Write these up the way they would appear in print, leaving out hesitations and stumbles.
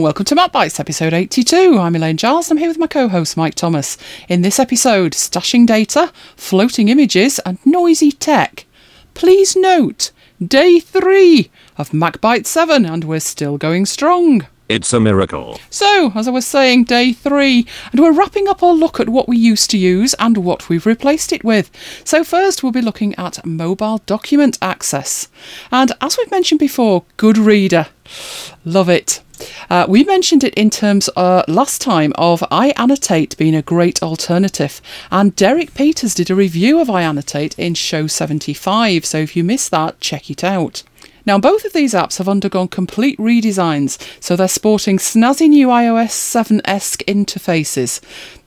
and welcome to MacBites episode 82. I'm Elaine Giles and I'm here with my co-host Mike Thomas. In this episode, stashing data, floating images and noisy tech. Please note, day 3 of MacBites 7 and we're still going strong. It's a miracle. So, as I was saying, day 3, and we're wrapping up our look at what we used to use and what we've replaced it with. So first, we'll be looking at mobile document access. And as we've mentioned before, GoodReader. Love it. We mentioned it in terms last time of iAnnotate being a great alternative, and Derek Peters did a review of iAnnotate in show 75, so if you missed that, check it out. Now, both of these apps have undergone complete redesigns, so they're sporting snazzy new iOS 7-esque interfaces.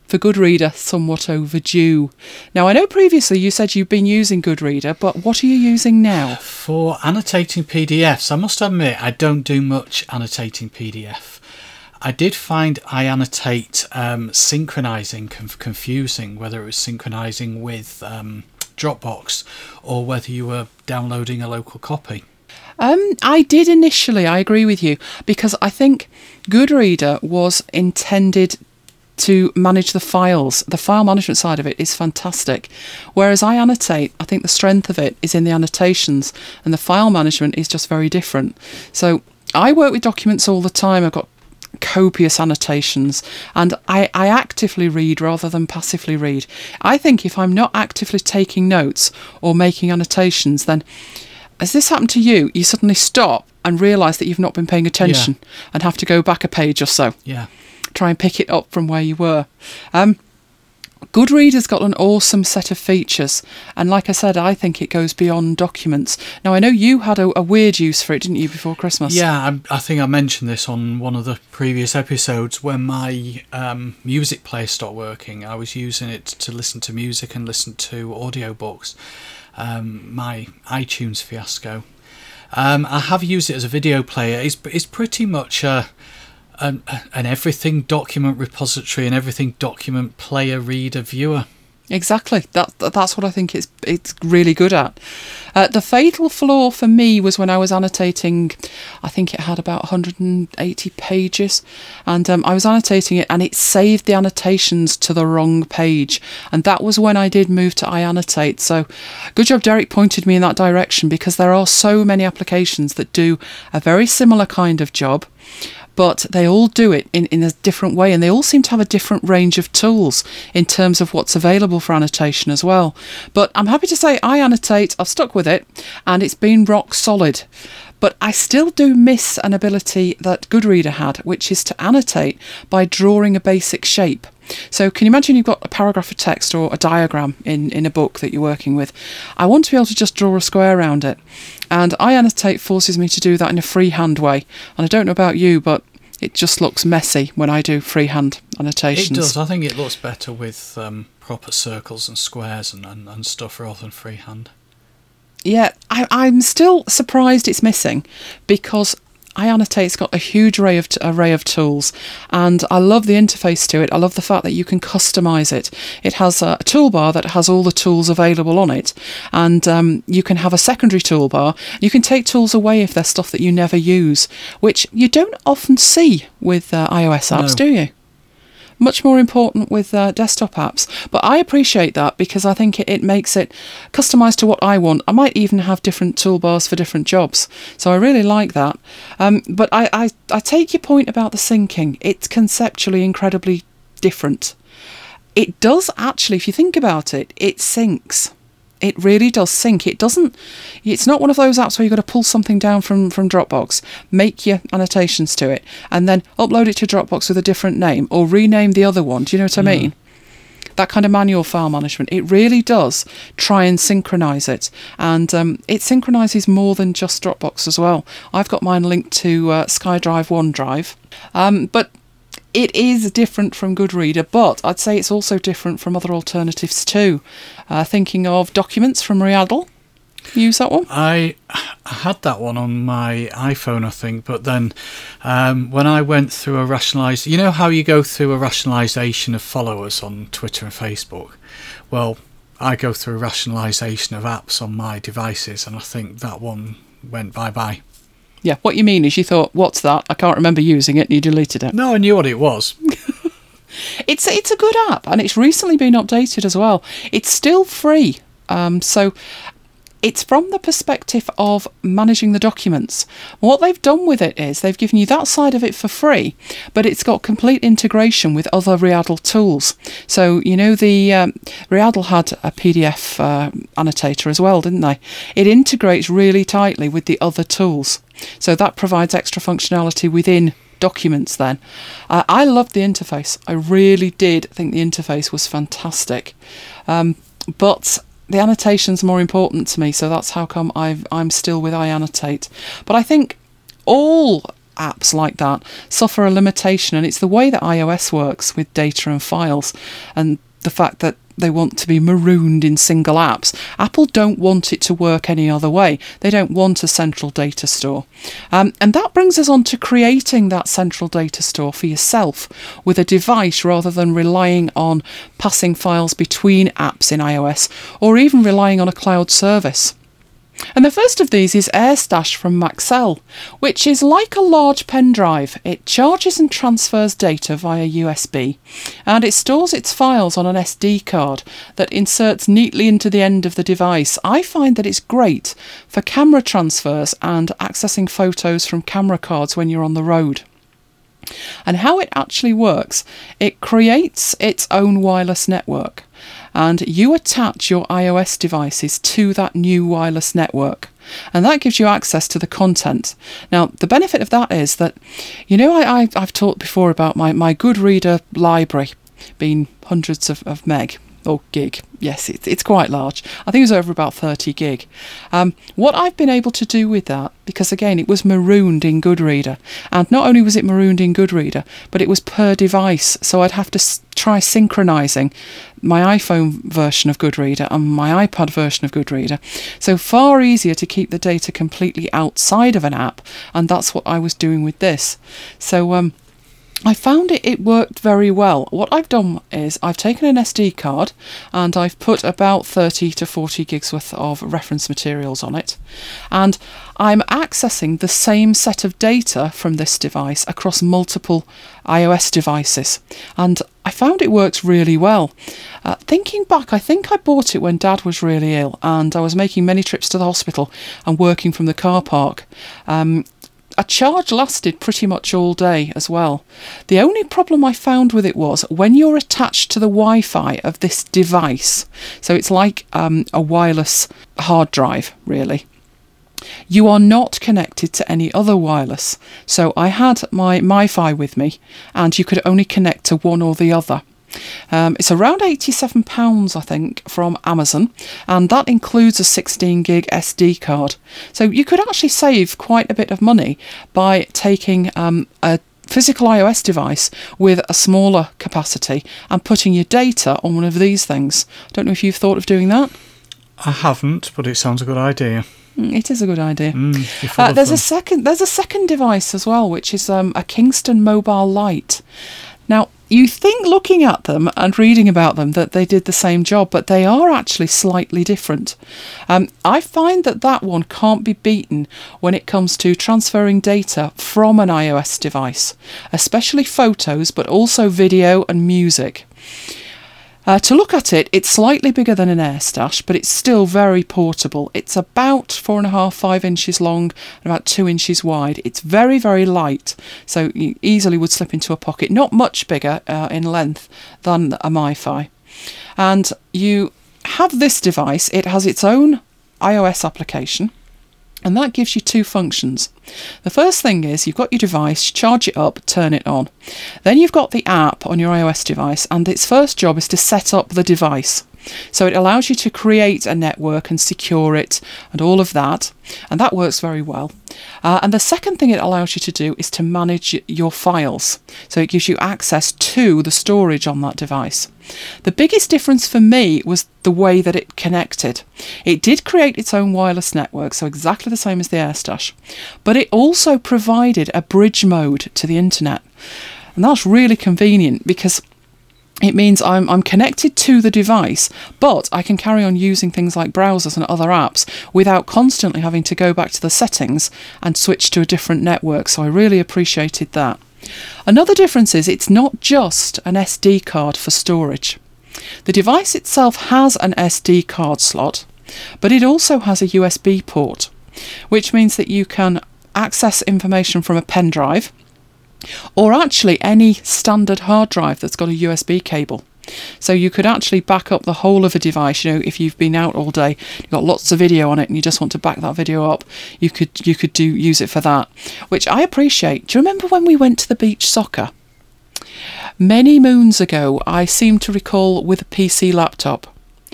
For GoodReader, somewhat overdue. Now, I know previously you said you've been using GoodReader, but what are you using now? For annotating PDFs, I must admit I don't do much annotating PDF. I did find iAnnotate synchronising confusing, whether it was synchronising with Dropbox or whether you were downloading a local copy. I did initially, I agree with you, because I think GoodReader was intended to manage the files. The file management side of it is fantastic. Whereas iAnnotate, I think the strength of it is in the annotations and the file management is just very different. So I work with documents all the time. I've got copious annotations and I actively read rather than passively read. I think if I'm not actively taking notes or making annotations, then has this happened to you? You suddenly stop and realise that you've not been paying attention and have to go back a page or so. Yeah. Try and pick it up from where you were. GoodReader's got an awesome set of features, and like I said, I think it goes beyond documents. Now, I know you had a weird use for it, didn't you, before Christmas? Yeah, I think I mentioned this on one of the previous episodes. When my music player stopped working, I was using it to listen to music and listen to audiobooks. My iTunes fiasco. I have used it as a video player. It's pretty much an everything document repository and everything document player, reader, viewer. Exactly. That's what I think it's really good at. The fatal flaw for me was when I was annotating, I think it had about 180 pages, and I was annotating it and it saved the annotations to the wrong page. And that was when I did move to iAnnotate. So good job Derek pointed me in that direction, because there are so many applications that do a very similar kind of job, but they all do it in a different way, and they all seem to have a different range of tools in terms of what's available for annotation as well. But I'm happy to say iAnnotate, I've stuck with it, and it's been rock solid. But I still do miss an ability that GoodReader had, which is to annotate by drawing a basic shape. So can you imagine you've got a paragraph of text or a diagram in a book that you're working with? I want to be able to just draw a square around it. And iAnnotate forces me to do that in a freehand way. And I don't know about you, but it just looks messy when I do freehand annotations. It does. I think it looks better with proper circles and squares and stuff rather than freehand. Yeah, I'm still surprised it's missing, because iAnnotate's got a huge array of tools, and I love the interface to it. I love the fact that you can customise it. It has a toolbar that has all the tools available on it, and you can have a secondary toolbar. You can take tools away if they're stuff that you never use, which you don't often see with iOS apps, do you? Much more important with desktop apps. But I appreciate that, because I think it makes it customised to what I want. I might even have different toolbars for different jobs. So I really like that. But I take your point about the syncing. It's conceptually incredibly different. It does actually, if you think about it, it syncs. It really does sync. It doesn't. It's not one of those apps where you've got to pull something down from Dropbox, make your annotations to it, and then upload it to Dropbox with a different name or rename the other one. Do you know what I mean? That kind of manual file management. It really does try and synchronise it. And it synchronises more than just Dropbox as well. I've got mine linked to SkyDrive OneDrive. But it is different from GoodReader, but I'd say it's also different from other alternatives too. Thinking of Documents from Readdle. You use that one? I had that one on my iPhone, I think, but then when I went through a rationalisation... You know how you go through a rationalisation of followers on Twitter and Facebook? Well, I go through a rationalisation of apps on my devices, and I think that one went bye-bye. Yeah, what you mean is you thought, what's that? I can't remember using it, and you deleted it. No, I knew what it was. It's a good app, and it's recently been updated as well. It's still free. So it's from the perspective of managing the documents. What they've done with it is they've given you that side of it for free, but it's got complete integration with other Readdle tools. So, you know, the Readdle had a PDF annotator as well, didn't they? It integrates really tightly with the other tools. So that provides extra functionality within Documents then. I loved the interface. I really did think the interface was fantastic. But the annotation's more important to me, so that's how come I'm still with iAnnotate. But I think all apps like that suffer a limitation, and it's the way that iOS works with data and files, and the fact that they want to be marooned in single apps. Apple don't want it to work any other way. They don't want a central data store. And that brings us on to creating that central data store for yourself with a device rather than relying on passing files between apps in iOS or even relying on a cloud service. And the first of these is AirStash from Maxell, which is like a large pen drive. It charges and transfers data via USB, and it stores its files on an SD card that inserts neatly into the end of the device. I find that it's great for camera transfers and accessing photos from camera cards when you're on the road. And how it actually works, it creates its own wireless network, and you attach your iOS devices to that new wireless network, and that gives you access to the content. Now, the benefit of that is that, you know, I've talked before about my GoodReader library being hundreds of meg. Or gig. Yes, it's quite large. I think it was over about 30 gig. What I've been able to do with that, because again, it was marooned in GoodReader, and not only was it marooned in GoodReader, but it was per device. So I'd have to try synchronizing my iPhone version of GoodReader and my iPad version of GoodReader. So far easier to keep the data completely outside of an app. And that's what I was doing with this. So, I found it worked very well. What I've done is I've taken an SD card and I've put about 30 to 40 gigs worth of reference materials on it. And I'm accessing the same set of data from this device across multiple iOS devices. And I found it works really well. Thinking back, I think I bought it when Dad was really ill and I was making many trips to the hospital and working from the car park. A charge lasted pretty much all day as well. The only problem I found with it was when you're attached to the Wi-Fi of this device, so it's like a wireless hard drive really, you are not connected to any other wireless. So I had my MiFi with me and you could only connect to one or the other. It's around £87, I think, from Amazon, and that includes a 16 gig SD card. So you could actually save quite a bit of money by taking a physical iOS device with a smaller capacity and putting your data on one of these things. I don't know if you've thought of doing that. I haven't, but it sounds a good idea. It is a good idea. There's a second device as well, which is a Kingston Mobile Lite. Now, you think looking at them and reading about them that they did the same job, but they are actually slightly different. I find that one can't be beaten when it comes to transferring data from an iOS device, especially photos, but also video and music. To look at it, it's slightly bigger than an AirStash, but it's still very portable. It's about 4.5-5 inches long and about 2 inches wide. It's very, very light, so you easily would slip into a pocket. Not much bigger in length than a MiFi. And you have this device. It has its own iOS application, and that gives you two functions. The first thing is you've got your device, charge it up, turn it on. Then you've got the app on your iOS device, and its first job is to set up the device. So it allows you to create a network and secure it and all of that. And that works very well. And the second thing it allows you to do is to manage your files. So it gives you access to the storage on that device. The biggest difference for me was the way that it connected. It did create its own wireless network, so exactly the same as the AirStash. But it also provided a bridge mode to the internet. And that's really convenient because It means I'm connected to the device, but I can carry on using things like browsers and other apps without constantly having to go back to the settings and switch to a different network. So I really appreciated that. Another difference is it's not just an SD card for storage. The device itself has an SD card slot, but it also has a USB port, which means that you can access information from a pen drive, or actually any standard hard drive that's got a USB cable. So you could actually back up the whole of a device. You know, if you've been out all day, you've got lots of video on it and you just want to back that video up, you could use it for that, which I appreciate. Do you remember when we went to the beach soccer? Many moons ago, I seem to recall with a PC laptop.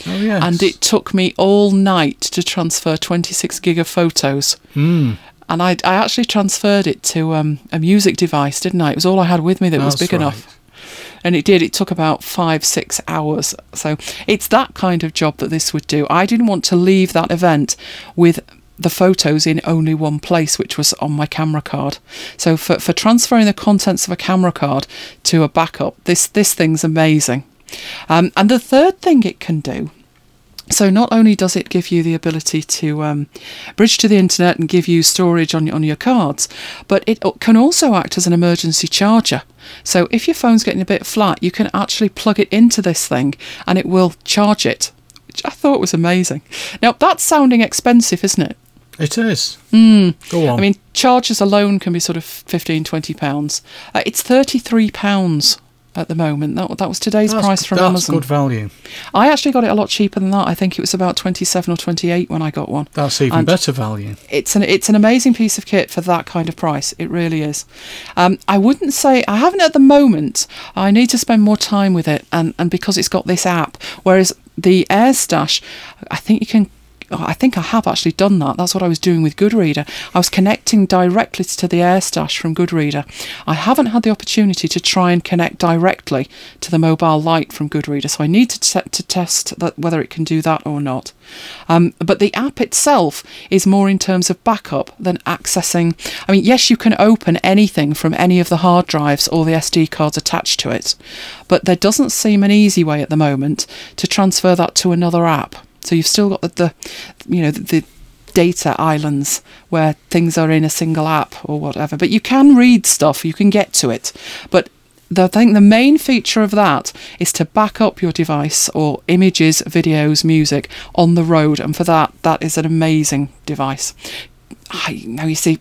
Oh, yes. And it took me all night to transfer 26 gig of photos. Mm. And I actually transferred it to a music device, didn't I? It was all I had with me that was big enough. And it did. It took about 5-6 hours. So it's that kind of job that this would do. I didn't want to leave that event with the photos in only one place, which was on my camera card. So for transferring the contents of a camera card to a backup, this thing's amazing. And the third thing it can do, so not only does it give you the ability to bridge to the internet and give you storage on your cards, but it can also act as an emergency charger. So if your phone's getting a bit flat, you can actually plug it into this thing and it will charge it, which I thought was amazing. Now, that's sounding expensive, isn't it? It is. Mm. Go on. I mean, chargers alone can be sort of £15-20. It's £33. At the moment, that was today's price from Amazon. That's good value. I actually got it a lot cheaper than that. I think it was about 27 or 28 when I got one. That's even better value. It's an amazing piece of kit for that kind of price. It really is. I wouldn't say I haven't at the moment. I need to spend more time with it, and because it's got this app, whereas the AirStash, I think I have actually done that. That's what I was doing with GoodReader. I was connecting directly to the AirStash from GoodReader. I haven't had the opportunity to try and connect directly to the mobile light from GoodReader, so I need to test that, whether it can do that or not. But the app itself is more in terms of backup than accessing. I mean, yes, you can open anything from any of the hard drives or the SD cards attached to it, but there doesn't seem an easy way at the moment to transfer that to another app. So you've still got the data islands where things are in a single app or whatever. But you can read stuff, you can get to it. But the main feature of that is to back up your device or images, videos, music on the road. And for that is an amazing device. Now you see,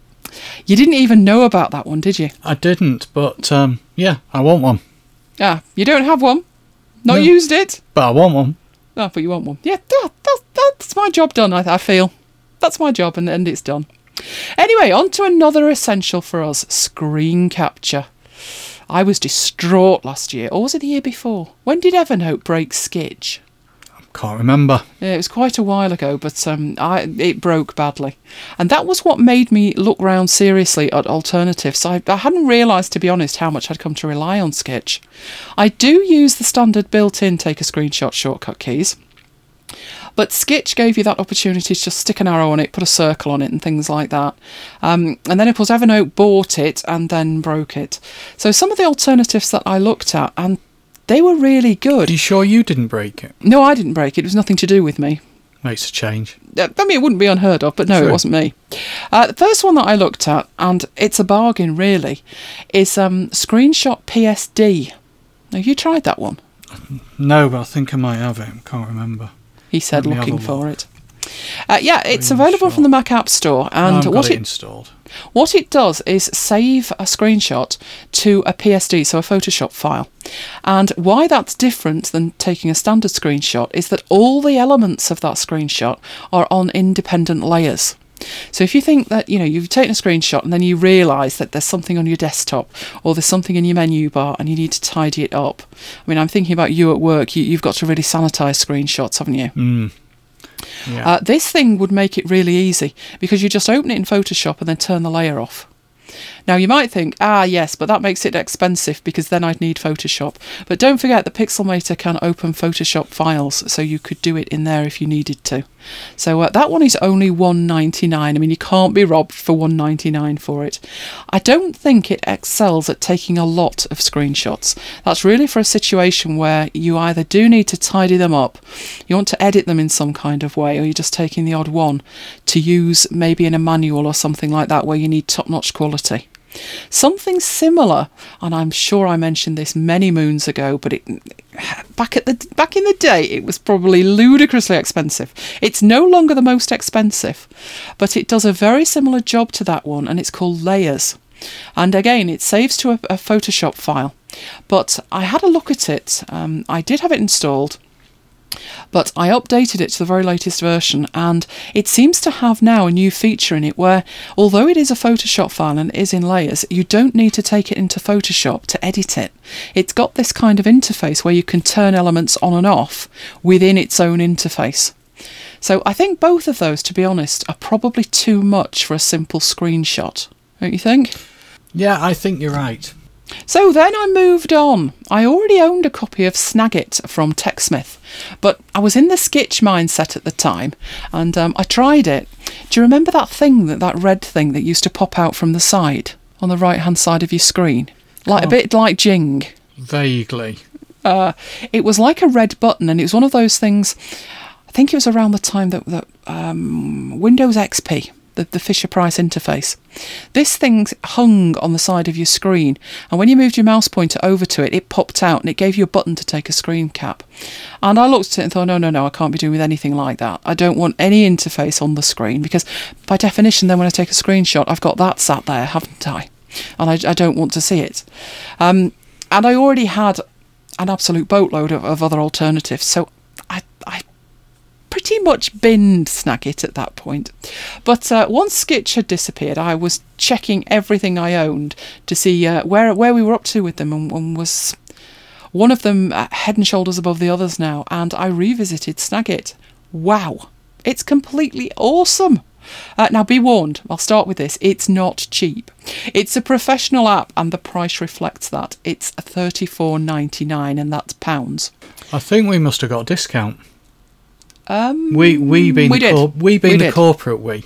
you didn't even know about that one, did you? I didn't, but I want one. Ah, you don't have one? Not used it? But I want one. Oh, but you want one. Yeah, that's my job done, I feel. That's my job, and it's done. Anyway, on to another essential for us, screen capture. I was distraught last year, or was it the year before? When did Evernote break Skitch? I can't remember. Yeah, it was quite a while ago, but it broke badly. And that was what made me look round seriously at alternatives. I hadn't realised, to be honest, how much I'd come to rely on Skitch. I do use the standard built-in take a screenshot shortcut keys, but Skitch gave you that opportunity to just stick an arrow on it, put a circle on it and things like that. And then, of course, Evernote bought it and then broke it. So some of the alternatives that I looked at, and they were really good. Are you sure you didn't break it? No, I didn't break it. It was nothing to do with me. Makes a change. I mean, it wouldn't be unheard of, but no, True. It wasn't me. The first one that I looked at, and it's a bargain really, is Screenshot PSD. Have you tried that one? No, but I think I might have it. I can't remember. He said looking for it. It's available from the Mac App Store. And I've got it installed. What it does is save a screenshot to a PSD, so a Photoshop file. And why that's different than taking a standard screenshot is that all the elements of that screenshot are on independent layers. So if you think that, you've taken a screenshot and then you realise that there's something on your desktop or there's something in your menu bar and you need to tidy it up. I mean, I'm thinking about you at work. You've got to really sanitise screenshots, haven't you? Mm. Yeah. This thing would make it really easy because you just open it in Photoshop and then turn the layer off. Now you might think, ah yes, but that makes it expensive because then I'd need Photoshop. But don't forget the Pixelmator can open Photoshop files, so you could do it in there if you needed to. So that one is only $1.99. I mean, you can't be robbed for $1.99 for it. I don't think it excels at taking a lot of screenshots. That's really for a situation where you either do need to tidy them up, you want to edit them in some kind of way, or you're just taking the odd one to use maybe in a manual or something like that where you need top-notch quality. Something similar, and I'm sure I mentioned this many moons ago, but back in the day it was probably ludicrously expensive. It's no longer the most expensive, but it does a very similar job to that one, and it's called Layers. And again, it saves to a Photoshop file. But I had a look at it. I did have it installed, but I updated it to the very latest version, and it seems to have now a new feature in it where, although it is a Photoshop file and it is in layers, you don't need to take it into Photoshop to edit it. It's got this kind of interface where you can turn elements on and off within its own interface. So I think both of those, to be honest, are probably too much for a simple screenshot. Don't you think? Yeah, I think you're right. So then I moved on. I already owned a copy of Snagit from TechSmith, but I was in the Skitch mindset at the time, and I tried it. Do you remember that thing, that red thing that used to pop out from the side on the right-hand side of your screen? A bit like Jing. Vaguely. It was like a red button, and it was one of those things. I think it was around the time that Windows XP... The Fisher-Price interface. This thing hung on the side of your screen, and when you moved your mouse pointer over to it, it popped out and it gave you a button to take a screen cap. And I looked at it and thought, no, I can't be doing with anything like that. I don't want any interface on the screen, because by definition then when I take a screenshot I've got that sat there, haven't I? And I don't want to see it. And I already had an absolute boatload of other alternatives, so I pretty much binned Snagit at that point. But once Skitch had disappeared, I was checking everything I owned to see where we were up to with them, and was one of them head and shoulders above the others now, and I revisited Snagit. Wow, it's completely awesome. Now be warned, I'll start with this, it's not cheap. It's a professional app and the price reflects that. It's $34.99, and that's pounds. I think we must have got a discount. We did. Corporate we,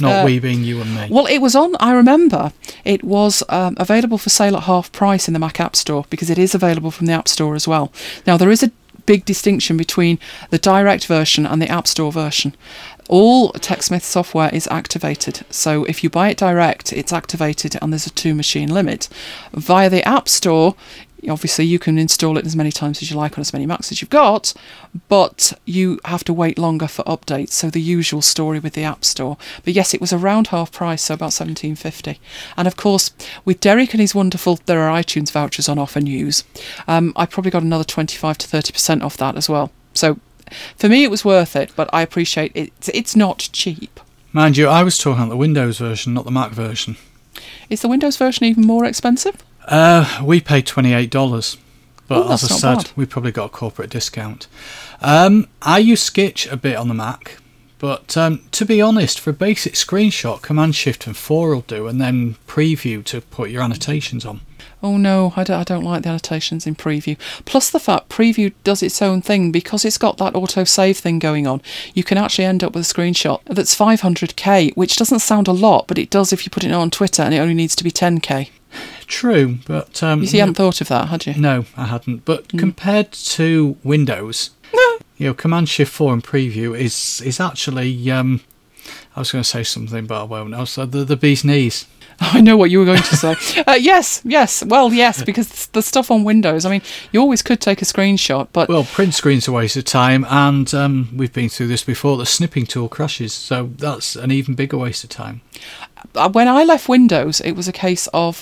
not we being you and me. Well, it was on, I remember, it was available for sale at half price in the Mac App Store, because it is available from the App Store as well. Now, there is a big distinction between the direct version and the App Store version. All TechSmith software is activated, so if you buy it direct, it's activated and there's a 2-machine limit. Via the App Store... Obviously, you can install it as many times as you like on as many Macs as you've got, but you have to wait longer for updates. So the usual story with the App Store. But yes, it was around half price, so about $17.50. And of course, with Derek and his wonderful, there are iTunes vouchers on offer news. I probably got another 25 to 30% off that as well. So for me, it was worth it, but I appreciate it. It's not cheap. Mind you, I was talking about the Windows version, not the Mac version. Is the Windows version even more expensive? We paid $28, but as I said, we probably got a corporate discount. I use Skitch a bit on the Mac, but to be honest, for a basic screenshot, Command Shift and 4 will do, and then Preview to put your annotations on. Oh no, I don't like the annotations in Preview. Plus the fact Preview does its own thing, because it's got that autosave thing going on. You can actually end up with a screenshot that's 500k, which doesn't sound a lot, but it does if you put it on Twitter, and it only needs to be 10k. True, but... you hadn't thought of that, had you? No, I hadn't. But compared to Windows, Command Shift 4 and Preview is actually... I was going to say something, but I won't. Also, the bee's knees. I know what you were going to say. Yes. Well, yes, because the stuff on Windows, I mean, you always could take a screenshot, but... Well, print screen's a waste of time, and we've been through this before, the snipping tool crashes, so that's an even bigger waste of time. When I left Windows, it was a case of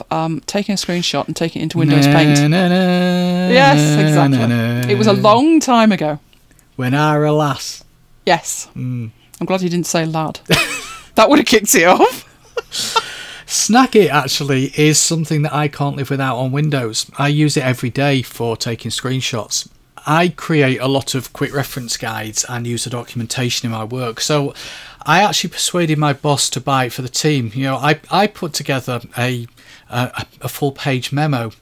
taking a screenshot and taking it into Windows Paint. Yes, exactly. It was a long time ago. When I were a lass. Yes. Mm. I'm glad you didn't say lad. That would have kicked it off. Snagit actually is something that I can't live without on Windows. I use it every day for taking screenshots. I create a lot of quick reference guides and user documentation in my work. So I actually persuaded my boss to buy it for the team. You know, I put together a full page memo.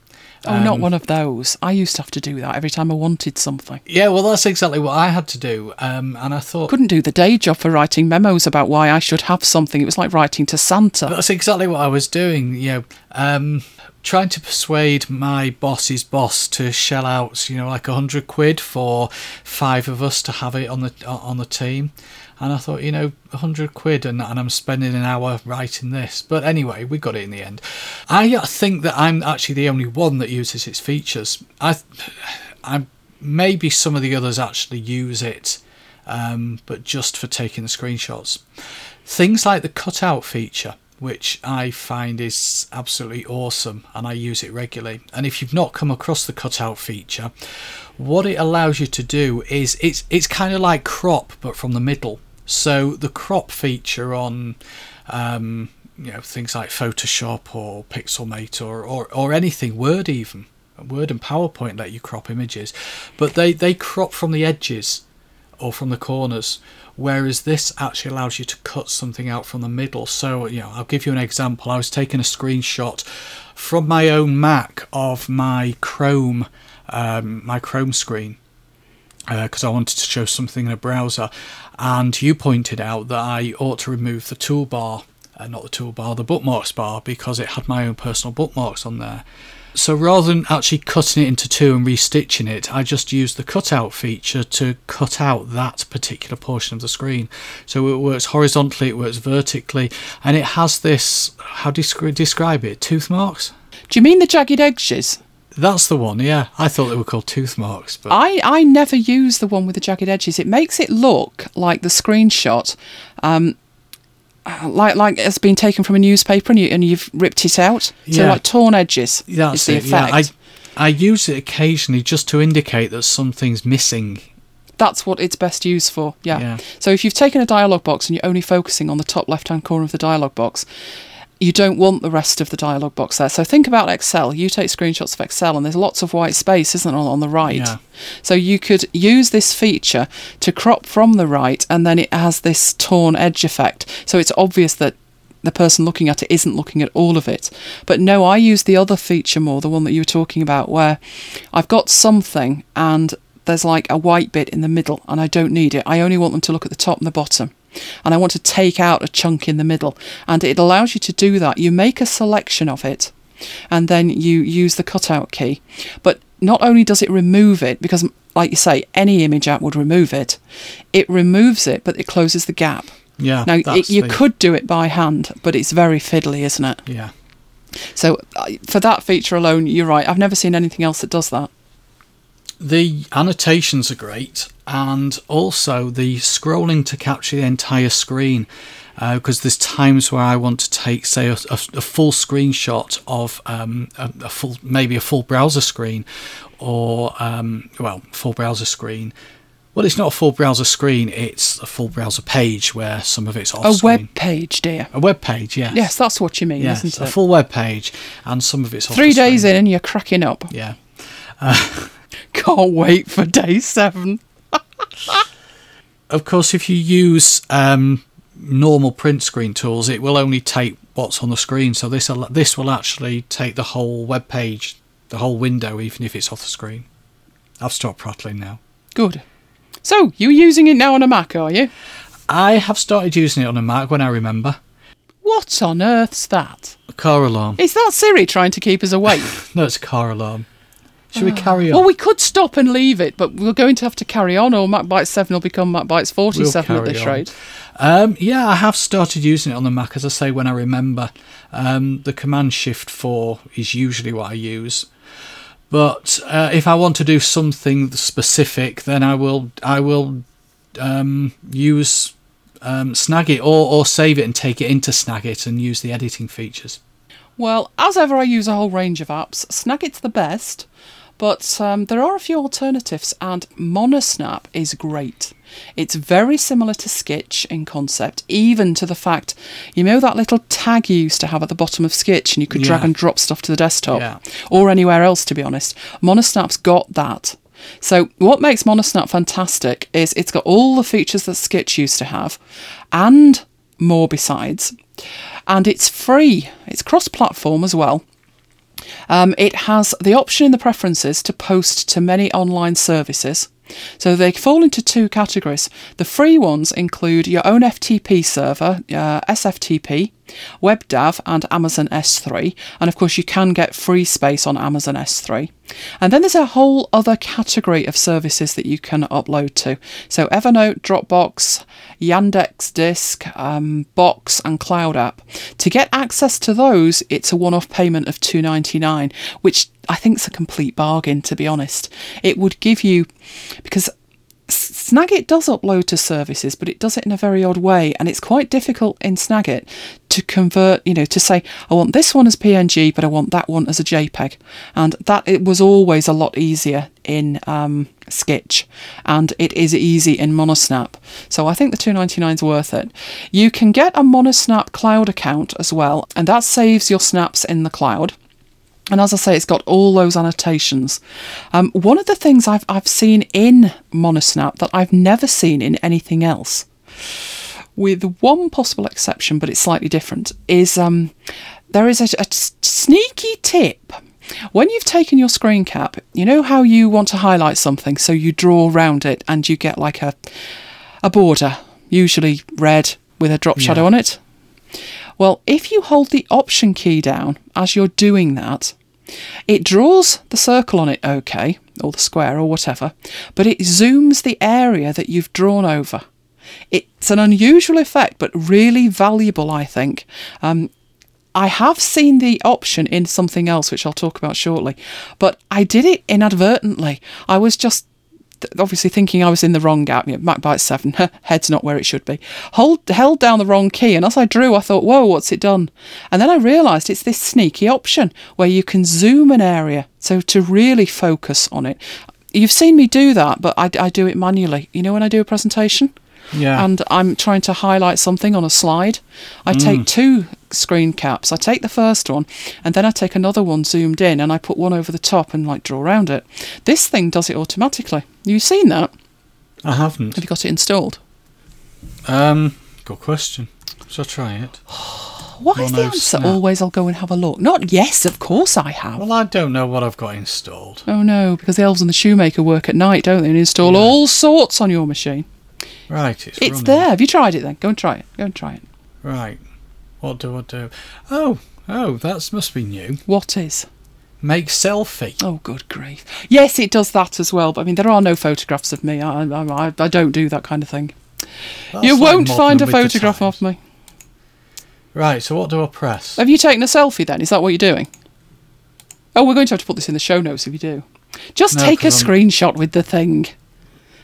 Oh, not one of those. I used to have to do that every time I wanted something. Yeah, well, that's exactly what I had to do. And I thought... couldn't do the day job for writing memos about why I should have something. It was like writing to Santa. That's exactly what I was doing, you know. Trying to persuade my boss's boss to shell out, you know, like £100 for five of us to have it on the team. And I thought, you know, £100 and I'm spending an hour writing this. But anyway, we got it in the end. I think that I'm actually the only one that uses its features. I maybe some of the others actually use it, but just for taking the screenshots. Things like the cutout feature, which I find is absolutely awesome, and I use it regularly. And if you've not come across the cutout feature, what it allows you to do is it's kind of like crop, but from the middle. So the crop feature on you know, things like Photoshop or Pixelmator or anything, Word even. Word and PowerPoint let you crop images, but they crop from the edges or from the corners, whereas this actually allows you to cut something out from the middle. So, you know, I'll give you an example. I was taking a screenshot from my own Mac of my Chrome screen, because I wanted to show something in a browser, and you pointed out that I ought to remove the toolbar, the bookmarks bar, because it had my own personal bookmarks on there. So rather than actually cutting it into two and restitching it, I just used the cutout feature to cut out that particular portion of the screen. So it works horizontally, it works vertically, and it has this, how do you describe it, tooth marks? Do you mean the jagged edges? That's the one, yeah. I thought they were called tooth marks. But I never use the one with the jagged edges. It makes it look like the screenshot, like it's been taken from a newspaper and you've ripped it out. So yeah. Like torn edges. That's is the effect. Yeah. I use it occasionally just to indicate that something's missing. That's what it's best used for, yeah. So if you've taken a dialog box and you're only focusing on the top left-hand corner of the dialog box, you don't want the rest of the dialog box there. So think about Excel. You take screenshots of Excel and there's lots of white space, isn't there, on the right? Yeah. So you could use this feature to crop from the right, and then it has this torn edge effect. So it's obvious that the person looking at it isn't looking at all of it. But no, I use the other feature more, the one that you were talking about, where I've got something and there's like a white bit in the middle and I don't need it. I only want them to look at the top and the bottom. And I want to take out a chunk in the middle, and it allows you to do that. You make a selection of it and then you use the cutout key. But not only does it remove it, because like you say, any image app would remove it, it removes it, but it closes the gap. Yeah. Now you could do it by hand, but it's very fiddly, isn't it? Yeah. So for that feature alone, you're right, I've never seen anything else that does that. The annotations are great, and also the scrolling to capture the entire screen, because there's times where I want to take, say, a full screenshot of a full browser screen, or full browser screen. Well, it's not a full browser screen, it's a full browser page where some of it's off screen. A web page, dear. A web page, yes. Yes, that's what you mean, yes, isn't it? A full web page, and some of it's off screen. 3 days in and you're cracking up. Yeah. Can't wait for day 7. Of course, if you use normal print screen tools, it will only take what's on the screen. So this will actually take the whole web page, the whole window, even if it's off the screen. I've stopped prattling now. Good. So you're using it now on a Mac, are you? I have started using it on a Mac when I remember. What on earth's that? A car alarm. Is that Siri trying to keep us awake? No, it's a car alarm. Should we carry on? Well, we could stop and leave it, but we're going to have to carry on, or MacBites 7 will become MacBites 47 at this rate. Yeah, I have started using it on the Mac, as I say, when I remember. The Command Shift 4 is usually what I use. But if I want to do something specific, then I will use Snagit or save it and take it into Snagit and use the editing features. Well, as ever, I use a whole range of apps. Snagit's the best. But there are a few alternatives, and Monosnap is great. It's very similar to Skitch in concept, even to the fact, you know that little tag you used to have at the bottom of Skitch and you could drag and drop stuff to the desktop or anywhere else, to be honest. Monosnap's got that. So what makes Monosnap fantastic is it's got all the features that Skitch used to have and more besides. And it's free. It's cross-platform as well. It has the option in the preferences to post to many online services. So they fall into two categories. The free ones include your own FTP server, SFTP, WebDAV and Amazon S3. And of course you can get free space on Amazon S3. And then there's a whole other category of services that you can upload to. So Evernote, Dropbox, Yandex Disk, Box and Cloud App. To get access to those, it's a one-off payment of $2.99, which I think is a complete bargain, to be honest. It would give you, because Snagit does upload to services, but it does it in a very odd way. And it's quite difficult in Snagit to convert, you know, to say, I want this one as PNG, but I want that one as a JPEG. And that it was always a lot easier in Skitch. And it is easy in Monosnap. So I think the $2.99 is worth it. You can get a Monosnap cloud account as well. And that saves your snaps in the cloud. And as I say, it's got all those annotations. One of the things I've seen in Monosnap that I've never seen in anything else, with one possible exception, but it's slightly different, is there is a sneaky tip. When you've taken your screen cap, you know how you want to highlight something, so you draw around it and you get like a border, usually red with a drop shadow on it. Well, if you hold the Option key down as you're doing that, it draws the circle on it, okay, or the square or whatever, but it zooms the area that you've drawn over. It's an unusual effect, but really valuable, I think. I have seen the option in something else, which I'll talk about shortly, but I did it inadvertently. I was just obviously thinking I was in the wrong app, you know, MacBites 7, head's not where it should be, held down the wrong key, and as I drew I thought, whoa, what's it done? And then I realised it's this sneaky option where you can zoom an area, so to really focus on it. You've seen me do that, but I do it manually, you know, when I do a presentation. Yeah. And I'm trying to highlight something on a slide. I take two screen caps. I take the first one and then I take another one zoomed in and I put one over the top and like draw around it. This thing does it automatically. You've seen that? I haven't. Have you got it installed? Good question. Shall I try it? What is the answer? Always I'll go and have a look. Not yes, of course I have. Well, I don't know what I've got installed. Oh no, because the elves and the shoemaker work at night, don't they? And install all sorts on your machine. Right, it's there. Have you tried it then? Go and try it. Go and try it. Right. What do I do? Oh, that must be new. What is? Make selfie. Oh, good grief. Yes, it does that as well. But I mean, there are no photographs of me. I don't do that kind of thing. That's you won't find a photograph of me. Right, so what do I press? Have you taken a selfie then? Is that what you're doing? Oh, we're going to have to put this in the show notes if you do. Just take a screenshot with the thing.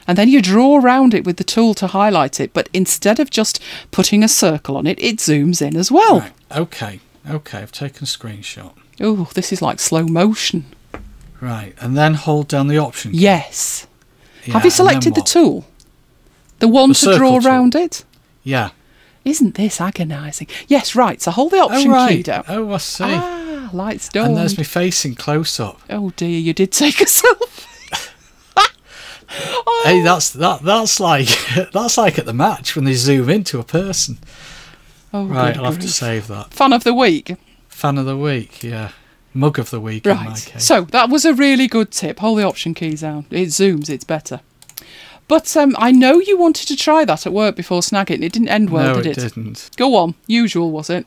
And then you draw around it with the tool to highlight it. But instead of just putting a circle on it, it zooms in as well. Right. Okay, I've taken a screenshot. Oh, this is like slow motion. Right, and then hold down the option key. Yes. Yeah, have you selected the tool? The one the to draw around it? Yeah. Isn't this agonising? Yes, right, so hold the option key down. Oh, I see. Ah, lights down. And there's me face in close up. Oh dear, you did take a selfie. Oh. Hey, that's like at the match when they zoom into a person. Oh, right, I'll have to save that. Fan of the week, yeah. Mug of the week in my case. So that was a really good tip. Hold the option key down. It zooms, it's better. But I know you wanted to try that at work before Snagit, and it didn't end well, did it? No, it didn't. Go on. Usual, was it?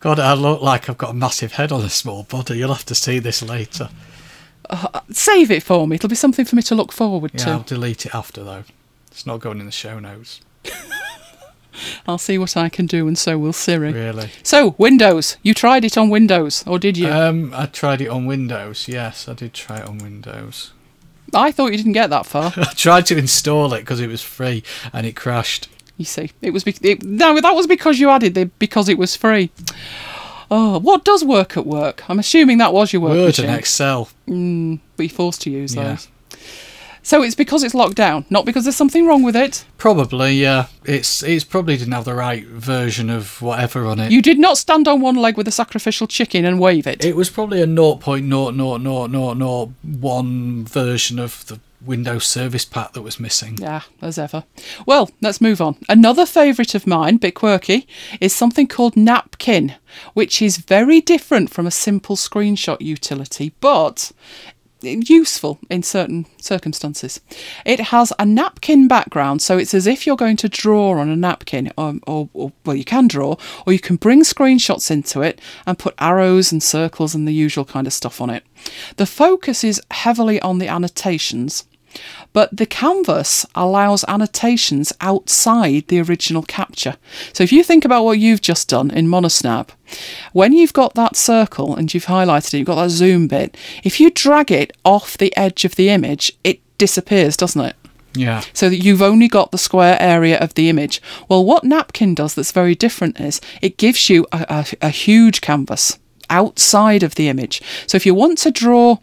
God, I look like I've got a massive head on a small body. You'll have to see this later. Save it for me. It'll be something for me to look forward to. I'll delete it after, though. It's not going in the show notes. I'll see what I can do, and so will Siri. Really? So, Windows. You tried it on Windows, or did you? I tried it on Windows, yes. I did try it on Windows. I thought you didn't get that far. I tried to install it because it was free, and it crashed. You see. That was because you added it because it was free. Oh, what does work at work? I'm assuming that was your work. Word and Excel. But you're forced to use those. So it's because it's locked down, not because there's something wrong with it? Probably, yeah. It's probably didn't have the right version of whatever on it. You did not stand on one leg with a sacrificial chicken and wave it. It was probably a 0.00001 version of the Windows service pack that was missing. Yeah, as ever. Well, let's move on. Another favourite of mine, bit quirky, is something called Napkin, which is very different from a simple screenshot utility, but useful in certain circumstances. It has a napkin background, so it's as if you're going to draw on a napkin, or you can draw, or you can bring screenshots into it and put arrows and circles and the usual kind of stuff on it. The focus is heavily on the annotations, but the canvas allows annotations outside the original capture. So if you think about what you've just done in Monosnap, when you've got that circle and you've highlighted it, you've got that zoom bit, if you drag it off the edge of the image, it disappears, doesn't it? Yeah. So that you've only got the square area of the image. Well, what Napkin does that's very different is it gives you a huge canvas outside of the image. So if you want to draw,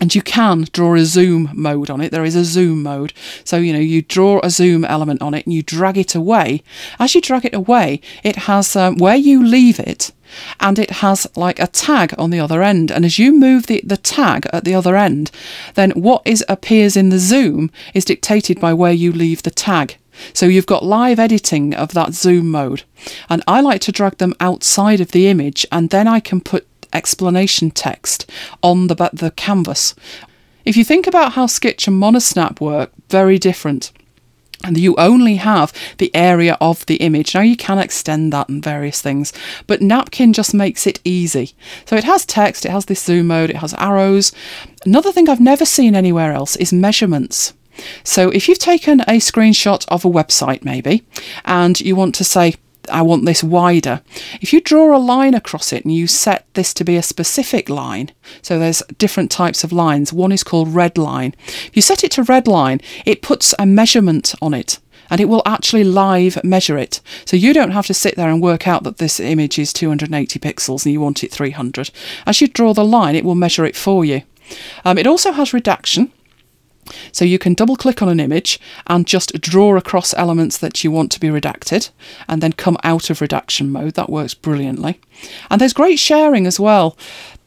and you can draw a zoom mode on it. There is a zoom mode. So, you know, you draw a zoom element on it and you drag it away. As you drag it away, it has where you leave it, and it has like a tag on the other end. And as you move the tag at the other end, then what appears in the zoom is dictated by where you leave the tag. So you've got live editing of that zoom mode. And I like to drag them outside of the image, and then I can put explanation text on the canvas. If you think about how Skitch and Monosnap work, very different. And you only have the area of the image. Now you can extend that and various things, but Napkin just makes it easy. So it has text, it has this zoom mode, it has arrows. Another thing I've never seen anywhere else is measurements. So if you've taken a screenshot of a website maybe, and you want to say, I want this wider. If you draw a line across it and you set this to be a specific line, so there's different types of lines. One is called red line. If you set it to red line, it puts a measurement on it, and it will actually live measure it. So you don't have to sit there and work out that this image is 280 pixels and you want it 300. As you draw the line, it will measure it for you. It also has redaction. So you can double click on an image and just draw across elements that you want to be redacted and then come out of redaction mode. That works brilliantly. And there's great sharing as well.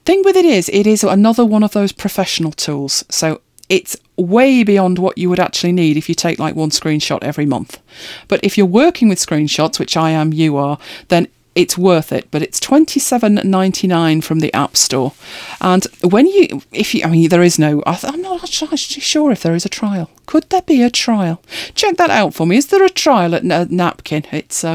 Thing with it is another one of those professional tools. So it's way beyond what you would actually need if you take like one screenshot every month. But if you're working with screenshots, which I am, you are, then it's worth it, but it's $27.99 from the App Store. And there is no, I'm not actually sure if there is a trial. Could there be a trial? Check that out for me. Is there a trial at Napkin? It's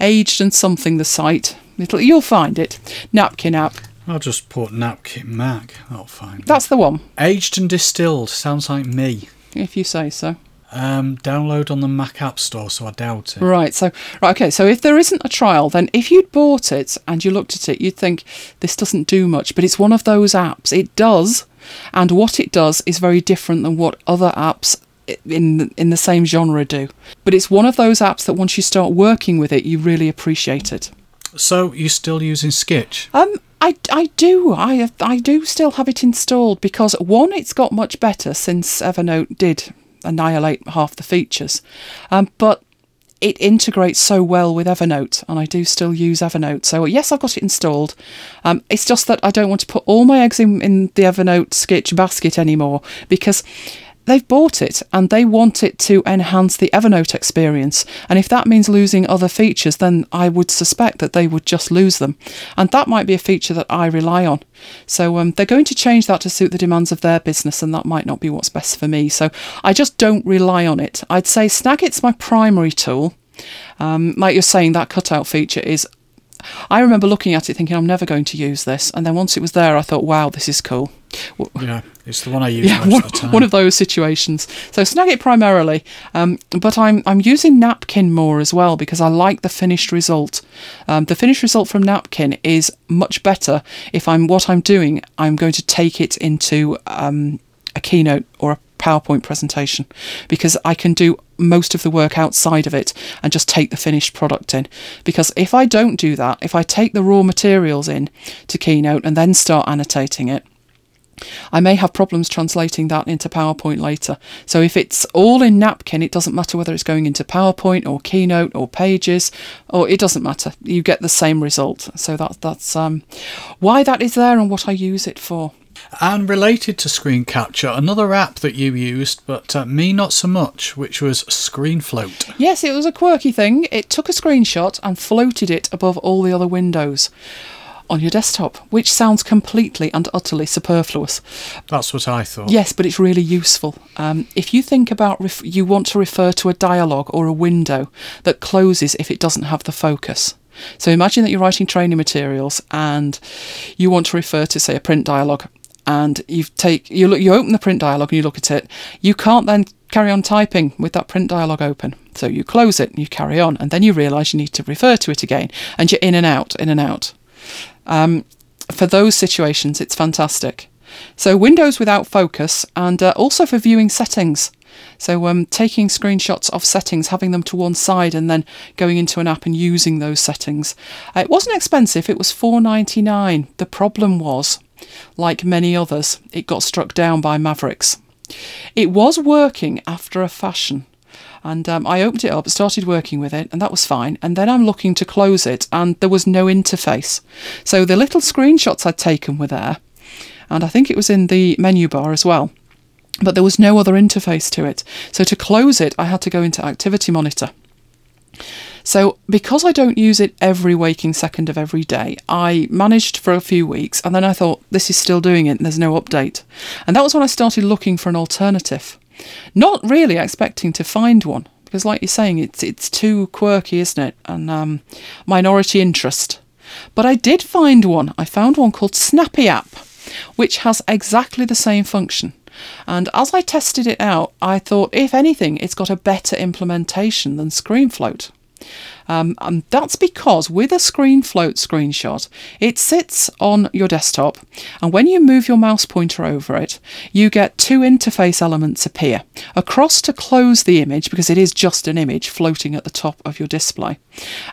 aged and something, the site. You'll find it. Napkin app. I'll just put Napkin Mac. I'll find it. That's the one. Aged and distilled. Sounds like me. If you say so. Download on the Mac App Store, so I doubt it. Right, okay, so if there isn't a trial, then if you'd bought it and you looked at it, you'd think this doesn't do much, but it's one of those apps. It does, and what it does is very different than what other apps in the same genre do. But it's one of those apps that once you start working with it, you really appreciate it. So you're still using Skitch? I do still have it installed because, one, it's got much better since Evernote did annihilate half the features, but it integrates so well with Evernote, and I do still use Evernote, so yes, I've got it installed. It's just that I don't want to put all my eggs in the Evernote Skitch basket anymore, because they've bought it and they want it to enhance the Evernote experience, and if that means losing other features, then I would suspect that they would just lose them, and that might be a feature that I rely on. So they're going to change that to suit the demands of their business, and that might not be what's best for me, so I just don't rely on it. I'd say Snagit's my primary tool. Like you're saying, that cutout feature is, I remember looking at it thinking, I'm never going to use this, and then once it was there I thought, wow, this is cool. Yeah, it's the one I use most of the time. One of those situations. So Snagit primarily, but I'm using Napkin more as well because I like the finished result. The finished result from Napkin is much better if I'm going to take it into a Keynote or a PowerPoint presentation, because I can do most of the work outside of it and just take the finished product in. Because if I don't do that, if I take the raw materials in to Keynote and then start annotating it, I may have problems translating that into PowerPoint later. So if it's all in Napkin, it doesn't matter whether it's going into PowerPoint or Keynote or Pages, or it doesn't matter. You get the same result. So that's why that is there and what I use it for. And related to screen capture, another app that you used, but me not so much, which was ScreenFloat. Yes, it was a quirky thing. It took a screenshot and floated it above all the other windows on your desktop, which sounds completely and utterly superfluous. That's what I thought. Yes, but it's really useful. If you think about you want to refer to a dialogue or a window that closes if it doesn't have the focus. So imagine that you're writing training materials and you want to refer to, say, a print dialogue. And you open the print dialogue and you look at it. You can't then carry on typing with that print dialogue open. So you close it and you carry on. And then you realise you need to refer to it again. And you're in and out, in and out. For those situations, it's fantastic. So windows without focus, and also for viewing settings. So taking screenshots of settings, having them to one side and then going into an app and using those settings. It wasn't expensive. It was $4.99. The problem was, like many others, it got struck down by Mavericks. It was working after a fashion, and I opened it up, started working with it, and that was fine. And then I'm looking to close it and there was no interface. So the little screenshots I'd taken were there, and I think it was in the menu bar as well, but there was no other interface to it. So to close it, I had to go into Activity Monitor. So because I don't use it every waking second of every day, I managed for a few weeks and then I thought, this is still doing it and there's no update. And that was when I started looking for an alternative, not really expecting to find one, because like you're saying, it's too quirky, isn't it? And minority interest. But I did find one. I found one called Snappy App, which has exactly the same function. And as I tested it out, I thought, if anything, it's got a better implementation than ScreenFloat. And that's because with a ScreenFloat screenshot, it sits on your desktop, and when you move your mouse pointer over it, you get two interface elements appear. Across to close the image, because it is just an image floating at the top of your display,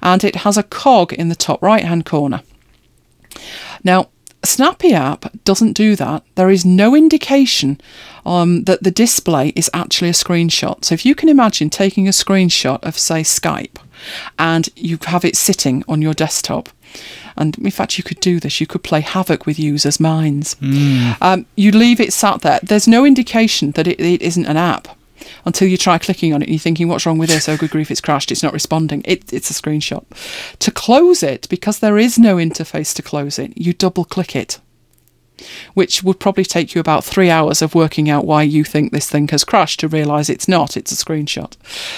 and it has a cog in the top right hand corner. Now, Snappy App doesn't do that. There is no indication that the display is actually a screenshot. So if you can imagine taking a screenshot of, say, Skype, and you have it sitting on your desktop, and in fact you could do this, you could play havoc with users' minds. You leave it sat there. There's no indication that it isn't an app until you try clicking on it and you're thinking, what's wrong with this? Oh, good grief, it's crashed, it's not responding. It's a screenshot. To close it, because there is no interface to close it, you double click it, which would probably take you about 3 hours of working out why you think this thing has crashed to realise it's not, it's a screenshot.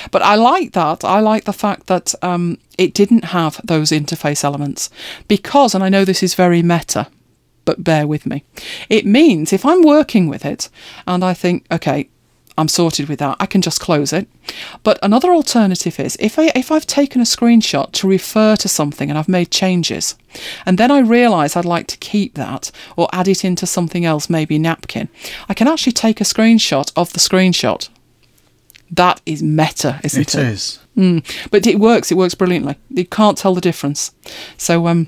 But I like that. I like the fact that it didn't have those interface elements, because, and I know this is very meta, but bear with me, it means if I'm working with it and I think, okay, I'm sorted with that, I can just close it. But another alternative is if I've taken a screenshot to refer to something and I've made changes, and then I realise I'd like to keep that or add it into something else, maybe Napkin, I can actually take a screenshot of the screenshot. That is meta, isn't it? It is. But it works. It works brilliantly. You can't tell the difference. So a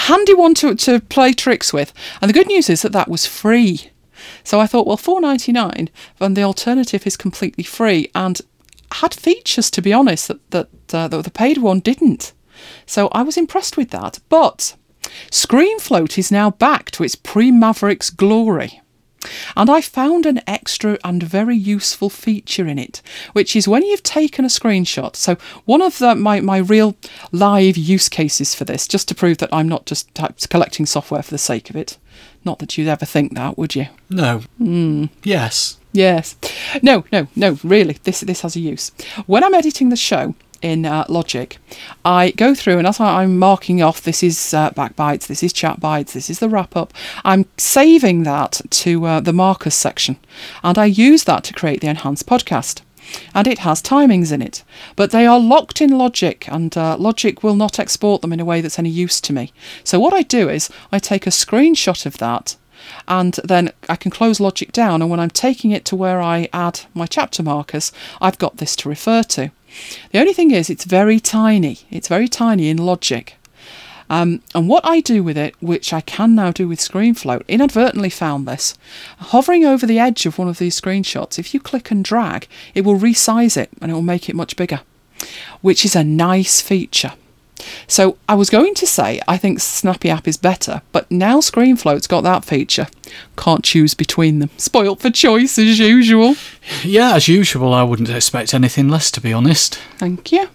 handy one to play tricks with. And the good news is that was free. So I thought, well, $4.99, and the alternative is completely free and had features, to be honest, that the paid one didn't. So I was impressed with that. But ScreenFloat is now back to its pre-Mavericks glory. And I found an extra and very useful feature in it, which is when you've taken a screenshot. So one of my real live use cases for this, just to prove that I'm not just collecting software for the sake of it. Not that you'd ever think that, would you? No. Yes. Yes. No, really, this has a use. When I'm editing the show in Logic, I go through and as I'm marking off, this is MacBites, this is ChatBites, this is the wrap-up, I'm saving that to the markers section. And I use that to create the enhanced podcast. And it has timings in it, but they are locked in Logic, and Logic will not export them in a way that's any use to me. So what I do is I take a screenshot of that, and then I can close Logic down, and when I'm taking it to where I add my chapter markers, I've got this to refer to. The only thing is it's very tiny in Logic. And what I do with it, which I can now do with ScreenFloat, inadvertently found this. Hovering over the edge of one of these screenshots, if you click and drag, it will resize it and it will make it much bigger, which is a nice feature. So I was going to say I think Snappy App is better, but now ScreenFloat's got that feature. Can't choose between them. Spoilt for choice as usual. Yeah, as usual, I wouldn't expect anything less, to be honest. Thank you.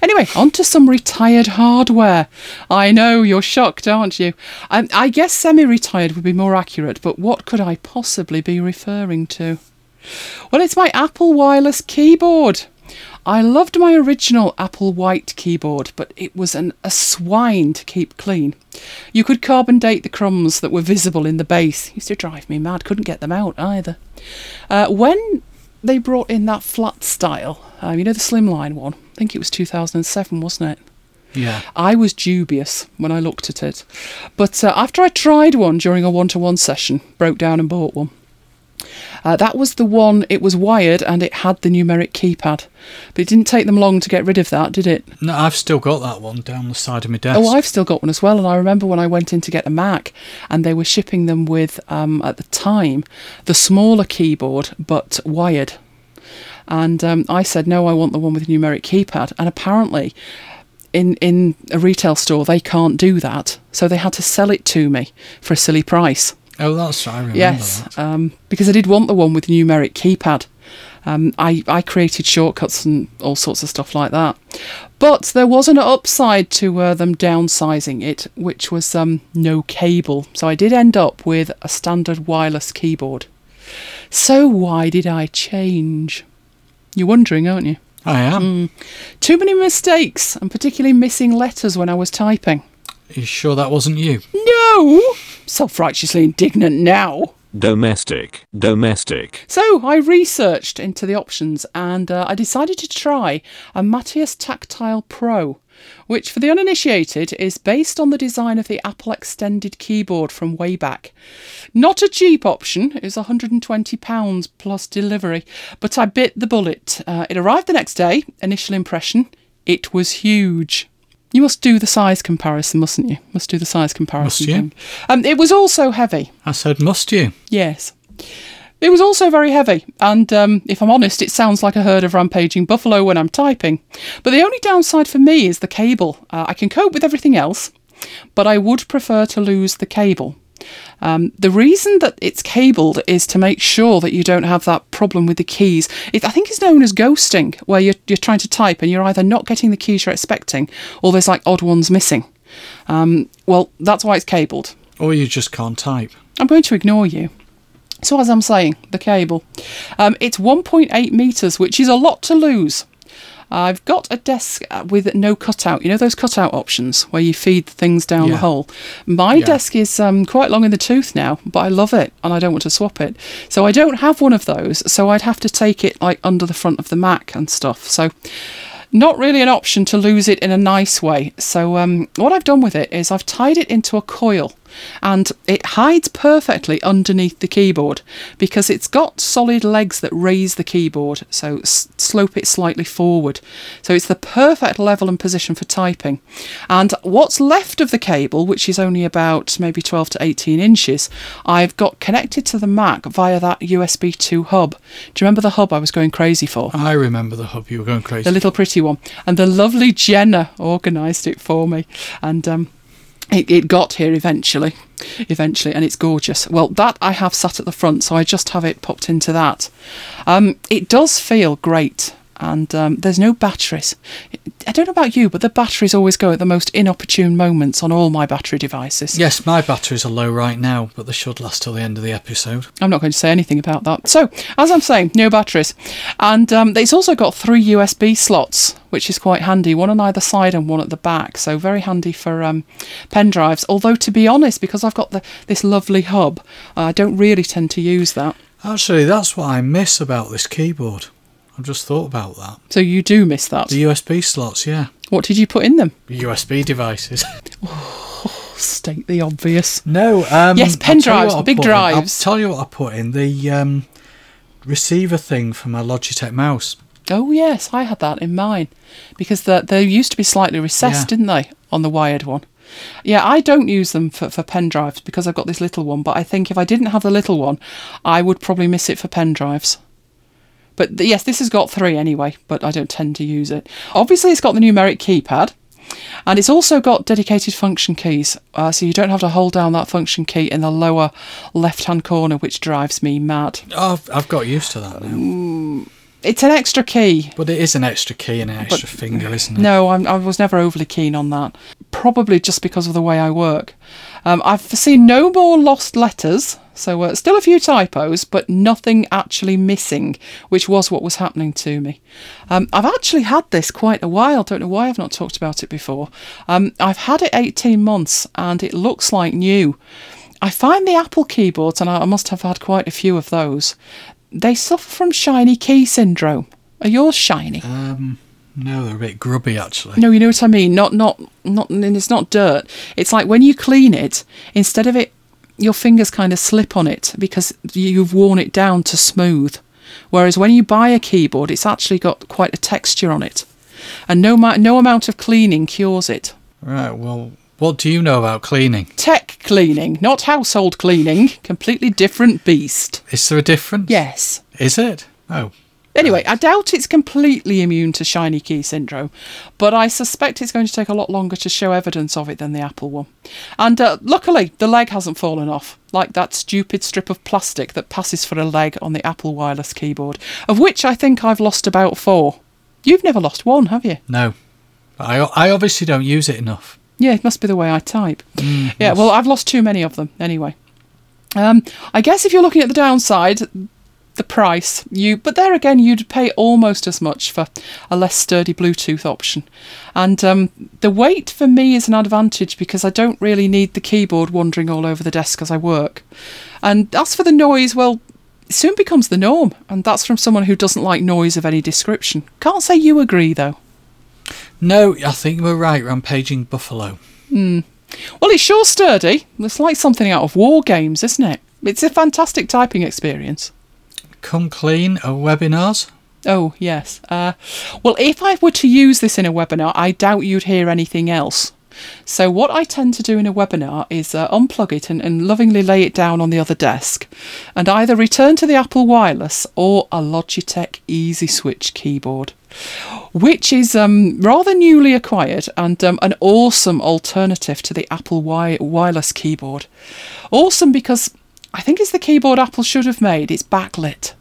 Anyway, on to some retired hardware. I know, you're shocked, aren't you? I guess semi-retired would be more accurate, but what could I possibly be referring to? Well, it's my Apple wireless keyboard. I loved my original Apple White keyboard, but it was a swine to keep clean. You could carbon date the crumbs that were visible in the base. It used to drive me mad, couldn't get them out either. When they brought in that flat style, you know, the slimline one, I think it was 2007, wasn't it? Yeah. I was dubious when I looked at it. But after I tried one during a one-to-one session, broke down and bought one. That was the one, it was wired and it had the numeric keypad. But it didn't take them long to get rid of that, did it? No, I've still got that one down the side of my desk. Oh, I've still got one as well. And I remember when I went in to get a Mac and they were shipping them with, at the time, the smaller keyboard but wired. And I said, no, I want the one with the numeric keypad. And apparently in a retail store, they can't do that. So they had to sell it to me for a silly price. Oh, that's right. I remember that. Because I did want the one with the numeric keypad. I created shortcuts and all sorts of stuff like that. But there was an upside to them downsizing it, which was no cable. So I did end up with a standard wireless keyboard. So why did I change? You're wondering, aren't you? I am. Too many mistakes, and particularly missing letters when I was typing. Are you sure that wasn't you? No! Self-righteously indignant now. Domestic. So I researched into the options and I decided to try a Matthias Tactile Pro, which for the uninitiated is based on the design of the Apple extended keyboard from way back. Not a cheap option, it was £120 plus delivery, but I bit the bullet. It arrived the next day, initial impression, it was huge. You must do the size comparison, mustn't you? Must do the size comparison. Must you? It was also heavy. I said, must you? Yes. It was also very heavy. And if I'm honest, it sounds like a herd of rampaging buffalo when I'm typing. But the only downside for me is the cable. I can cope with everything else, but I would prefer to lose the cable. The reason that it's cabled is to make sure that you don't have that problem with the keys. I think it's known as ghosting, where you're trying to type and you're either not getting the keys you're expecting or there's like odd ones missing. Well, that's why it's cabled. Or you just can't type. I'm going to ignore you. So as I'm saying, the cable. It's 1.8 metres, which is a lot to lose. I've got a desk with no cutout. You know those cutout options where you feed things down the hole? My desk is quite long in the tooth now, but I love it and I don't want to swap it. So I don't have one of those, so I'd have to take it like under the front of the Mac and stuff. So not really an option to lose it in a nice way. So what I've done with it is I've tied it into a coil and it hides perfectly underneath the keyboard because it's got solid legs that raise the keyboard, so slope it slightly forward. So it's the perfect level and position for typing. And what's left of the cable, which is only about maybe 12 to 18 inches, I've got connected to the Mac via that USB 2 hub. Do you remember the hub I was going crazy for? I remember the hub you were going crazy for. The little pretty one. And the lovely Jenna organised it for me. And It got here eventually, and it's gorgeous. Well, that I have sat at the front, so I just have it popped into that. It does feel great, and there's no batteries. I don't know about you, but the batteries always go at the most inopportune moments on all my battery devices. Yes, my batteries are low right now, but they should last till the end of the episode. I'm not going to say anything about that. So, as I'm saying, no batteries. And it's also got 3 USB slots, which is quite handy, one on either side and one at the back, so very handy for pen drives. Although, to be honest, because I've got this lovely hub, I don't really tend to use that. Actually, that's what I miss about this keyboard. I've just thought about that. So you do miss that? The USB slots, yeah. What did you put in them? USB devices. Oh, state the obvious. No. Yes, pen drives, big drives. I'll tell you what I put in, the receiver thing for my Logitech mouse. Oh yes, I had that in mine because they used to be slightly recessed, didn't they, on the wired one? Yeah, I don't use them for pen drives because I've got this little one, but I think if I didn't have the little one, I would probably miss it for pen drives. But yes, this has got three anyway, but I don't tend to use it. Obviously, it's got the numeric keypad, and it's also got dedicated function keys, so you don't have to hold down that function key in the lower left-hand corner, which drives me mad. Oh, I've got used to that now. It's an extra key. But it is an extra key and an extra finger, isn't it? No, I was never overly keen on that. Probably just because of the way I work. I've seen no more lost letters, so still a few typos, but nothing actually missing, which was what was happening to me. I've actually had this quite a while. Don't know why I've not talked about it before. I've had it 18 months and it looks like new. I find the Apple keyboards, and I must have had quite a few of those, they suffer from shiny key syndrome. Are yours shiny? No, they're a bit grubby, actually. No, you know what I mean. Not. And it's not dirt. It's like when you clean it, instead of it, your fingers kind of slip on it because you've worn it down to smooth. Whereas when you buy a keyboard, it's actually got quite a texture on it, and no amount of cleaning cures it. Right. Well, what do you know about cleaning? Tech cleaning, not household cleaning. Completely different beast. Is there a difference? Yes. Is it? Oh. Anyway, I doubt it's completely immune to shiny key syndrome, but I suspect it's going to take a lot longer to show evidence of it than the Apple one. And luckily, the leg hasn't fallen off, like that stupid strip of plastic that passes for a leg on the Apple wireless keyboard, of which I think I've lost about four. You've never lost one, have you? No. I obviously don't use it enough. Yeah, it must be the way I type. Yeah, well, I've lost too many of them anyway. I guess if you're looking at the downside, the price. But there again, you'd pay almost as much for a less sturdy Bluetooth option. And the weight for me is an advantage because I don't really need the keyboard wandering all over the desk as I work. And as for the noise, well, it soon becomes the norm. And that's from someone who doesn't like noise of any description. Can't say you agree, though. No, I think we're right, Rampaging Buffalo. Well, it's sure sturdy. It's like something out of war games, isn't it? It's a fantastic typing experience. Come clean a webinars? Oh, yes. Well, if I were to use this in a webinar, I doubt you'd hear anything else. So what I tend to do in a webinar is unplug it and lovingly lay it down on the other desk and either return to the Apple Wireless or a Logitech Easy Switch keyboard, which is rather newly acquired and an awesome alternative to the Apple wireless keyboard. Awesome because I think it's the keyboard Apple should have made. It's backlit.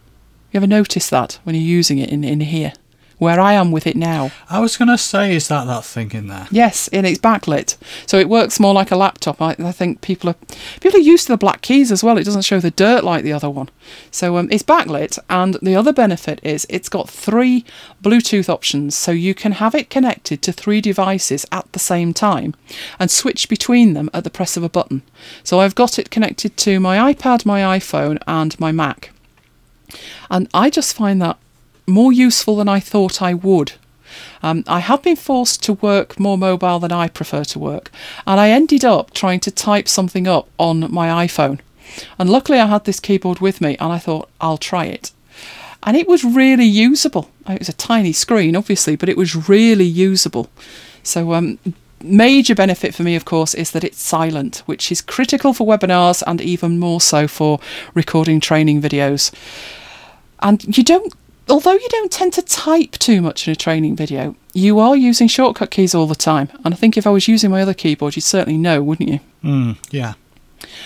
You ever notice that when you're using it in here? Where I am with it now. I was going to say, is that thing in there? Yes, and it's backlit. So it works more like a laptop. I think people are used to the black keys as well. It doesn't show the dirt like the other one. So it's backlit. And the other benefit is it's got three Bluetooth options. So you can have it connected to three devices at the same time and switch between them at the press of a button. So I've got it connected to my iPad, my iPhone and my Mac. And I just find that more useful than I thought I would. I have been forced to work more mobile than I prefer to work, and I ended up trying to type something up on my iPhone. And luckily I had this keyboard with me and I thought, I'll try it. And it was really usable. It was a tiny screen, obviously, but it was really usable. So major benefit for me, of course, is that it's silent, which is critical for webinars and even more so for recording training videos. And although you don't tend to type too much in a training video, you are using shortcut keys all the time. And I think if I was using my other keyboard, you'd certainly know, wouldn't you? Yeah,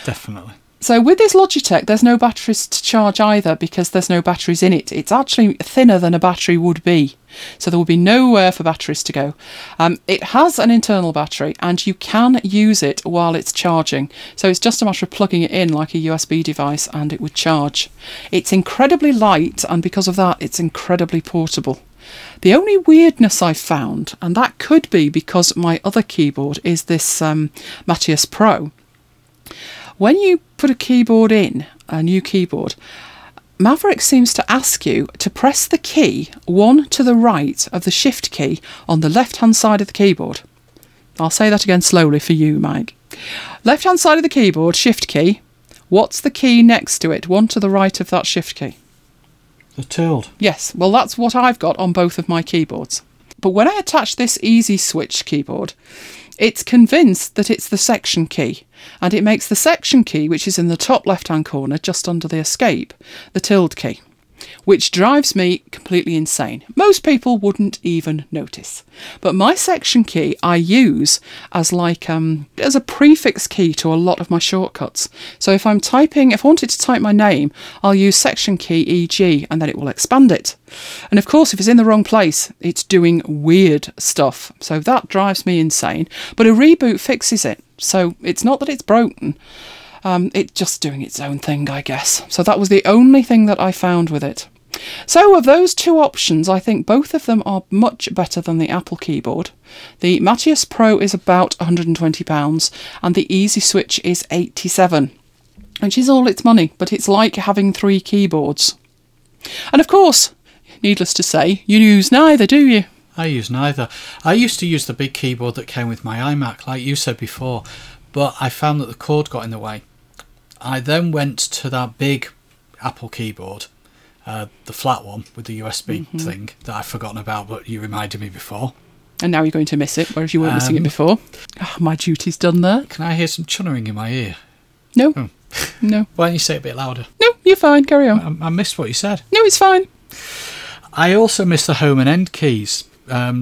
definitely. So with this Logitech, there's no batteries to charge either because there's no batteries in it. It's actually thinner than a battery would be. So there will be nowhere for batteries to go. It has an internal battery and you can use it while it's charging. So it's just a matter of plugging it in like a USB device and it would charge. It's incredibly light and because of that, it's incredibly portable. The only weirdness I've found, and that could be because my other keyboard is this Matthias Pro. When you put a keyboard in, a new keyboard, Maverick seems to ask you to press the key, one to the right of the shift key on the left-hand side of the keyboard. I'll say that again slowly for you, Mike. Left-hand side of the keyboard, shift key. What's the key next to it, one to the right of that shift key? The tilde. Yes, well, that's what I've got on both of my keyboards. but when I attach this easy switch keyboard, it's convinced that it's the section key, and it makes the section key, which is in the top left-hand corner just under the escape, the tilde key, which drives me completely insane. Most people wouldn't even notice. But my section key I use as like as a prefix key to a lot of my shortcuts. So if I'm typing, if I wanted to type my name, I'll use section key EG and then it will expand it. And of course, if it's in the wrong place, it's doing weird stuff. So that drives me insane. But a reboot fixes it. So it's not that it's broken. It's just doing its own thing, I guess. So that was the only thing that I found with it. So of those two options, I think both of them are much better than the Apple keyboard. The Mateus Pro is about £120 and the Easy Switch is £87, which is all its money, but it's like having three keyboards. And of course, needless to say, you use neither, do you? I use neither. I used to use the big keyboard that came with my iMac, like you said before, but I found that the cord got in the way. I then went to that big Apple keyboard, the flat one with the USB thing that I've forgotten about, but you reminded me before. And now you're going to miss it, whereas you weren't missing it before. Oh, my duty's done there. Can I hear some chunnering in my ear? No. Oh. No. Why don't you say it a bit louder? No, you're fine. Carry on. I missed what you said. No, it's fine. I also miss the home and end keys.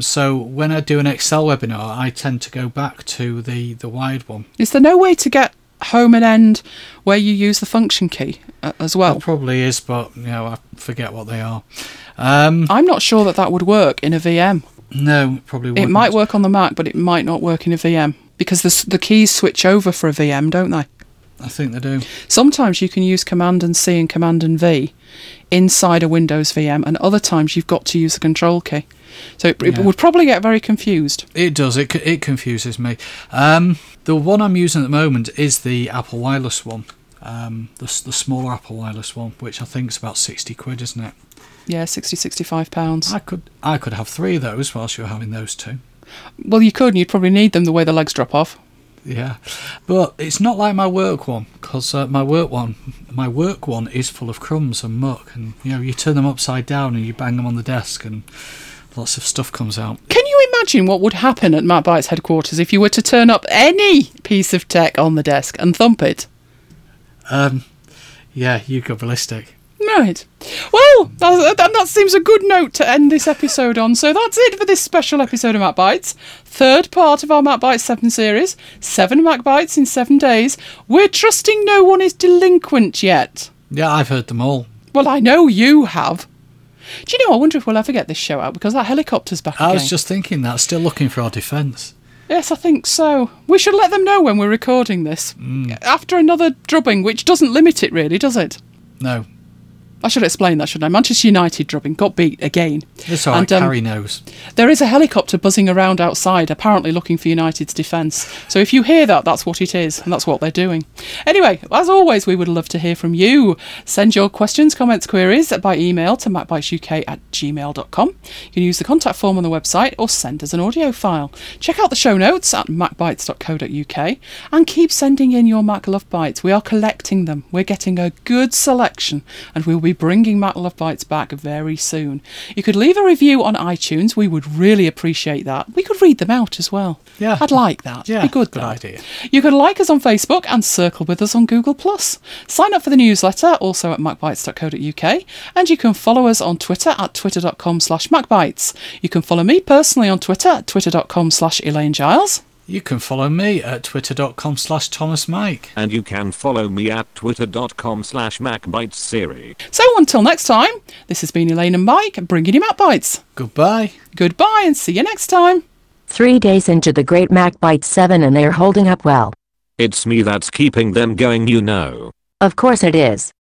So when I do an Excel webinar, I tend to go back to the wide one. Is there no way to get home and end where you use the function key as well? There probably is, but you know, I forget what they are. I'm not sure that that would work in a VM. No, it probably wouldn't. It might work on the Mac, but it might not work in a VM because the keys switch over for a VM, don't they? I think they do. Sometimes you can use Command and C and Command and V inside a Windows VM, and other times you've got to use the control key. So it would probably get very confused. It does. It confuses me. The one I'm using at the moment is the Apple Wireless one, the smaller Apple Wireless one, which I think is about £60, isn't it? Yeah, £65. I could have three of those whilst you're having those two. Well, you could, and you'd probably need them the way the legs drop off. Yeah, but it's not like my work one, because my work one is full of crumbs and muck, and you know, you turn them upside down and you bang them on the desk and lots of stuff comes out. Can you imagine what would happen at MacBites headquarters if you were to turn up any piece of tech on the desk and thump it? Yeah, you go ballistic. Right. Well, that seems a good note to end this episode on. So that's it for this special episode of MacBites. Third part of our MacBites 7 series. 7 MacBites in 7 days. We're trusting no one is delinquent yet. Yeah, I've heard them all. Well, I know you have. Do you know, I wonder if we'll ever get this show out because that helicopter's back again. I was just thinking that, still looking for our defence. Yes, I think so. We should let them know when we're recording this. After another drubbing, which doesn't limit it really, does it? No. I should explain that, shouldn't I? Manchester United drubbing, got beat again. It's all right, Carrie knows. There is a helicopter buzzing around outside, apparently looking for United's defence. So if you hear that, that's what it is, and that's what they're doing. Anyway, as always, we would love to hear from you. Send your questions, comments, queries by email to macbitesuk@gmail.com. You can use the contact form on the website or send us an audio file. Check out the show notes at macbites.co.uk and keep sending in your Mac Love Bites. We are collecting them. We're getting a good selection, and we'll be bringing Mac Love Bites back very soon. You could leave a review on iTunes. We would really appreciate that. We could read them out as well. Yeah, I'd like that. Yeah, be good idea. You could like us on Facebook and circle with us on Google+. Sign up for the newsletter, also at macbites.co.uk, and you can follow us on Twitter at twitter.com/macbites. You can follow me personally on Twitter at twitter.com/Elaine Giles. You can follow me at twitter.com/ThomasMike. And you can follow me at twitter.com/MacBitesSiri. So until next time, this has been Elaine and Mike bringing you MacBites. Goodbye. Goodbye and see you next time. 3 days into the great MacBites 7 and they're holding up well. It's me that's keeping them going, you know. Of course it is.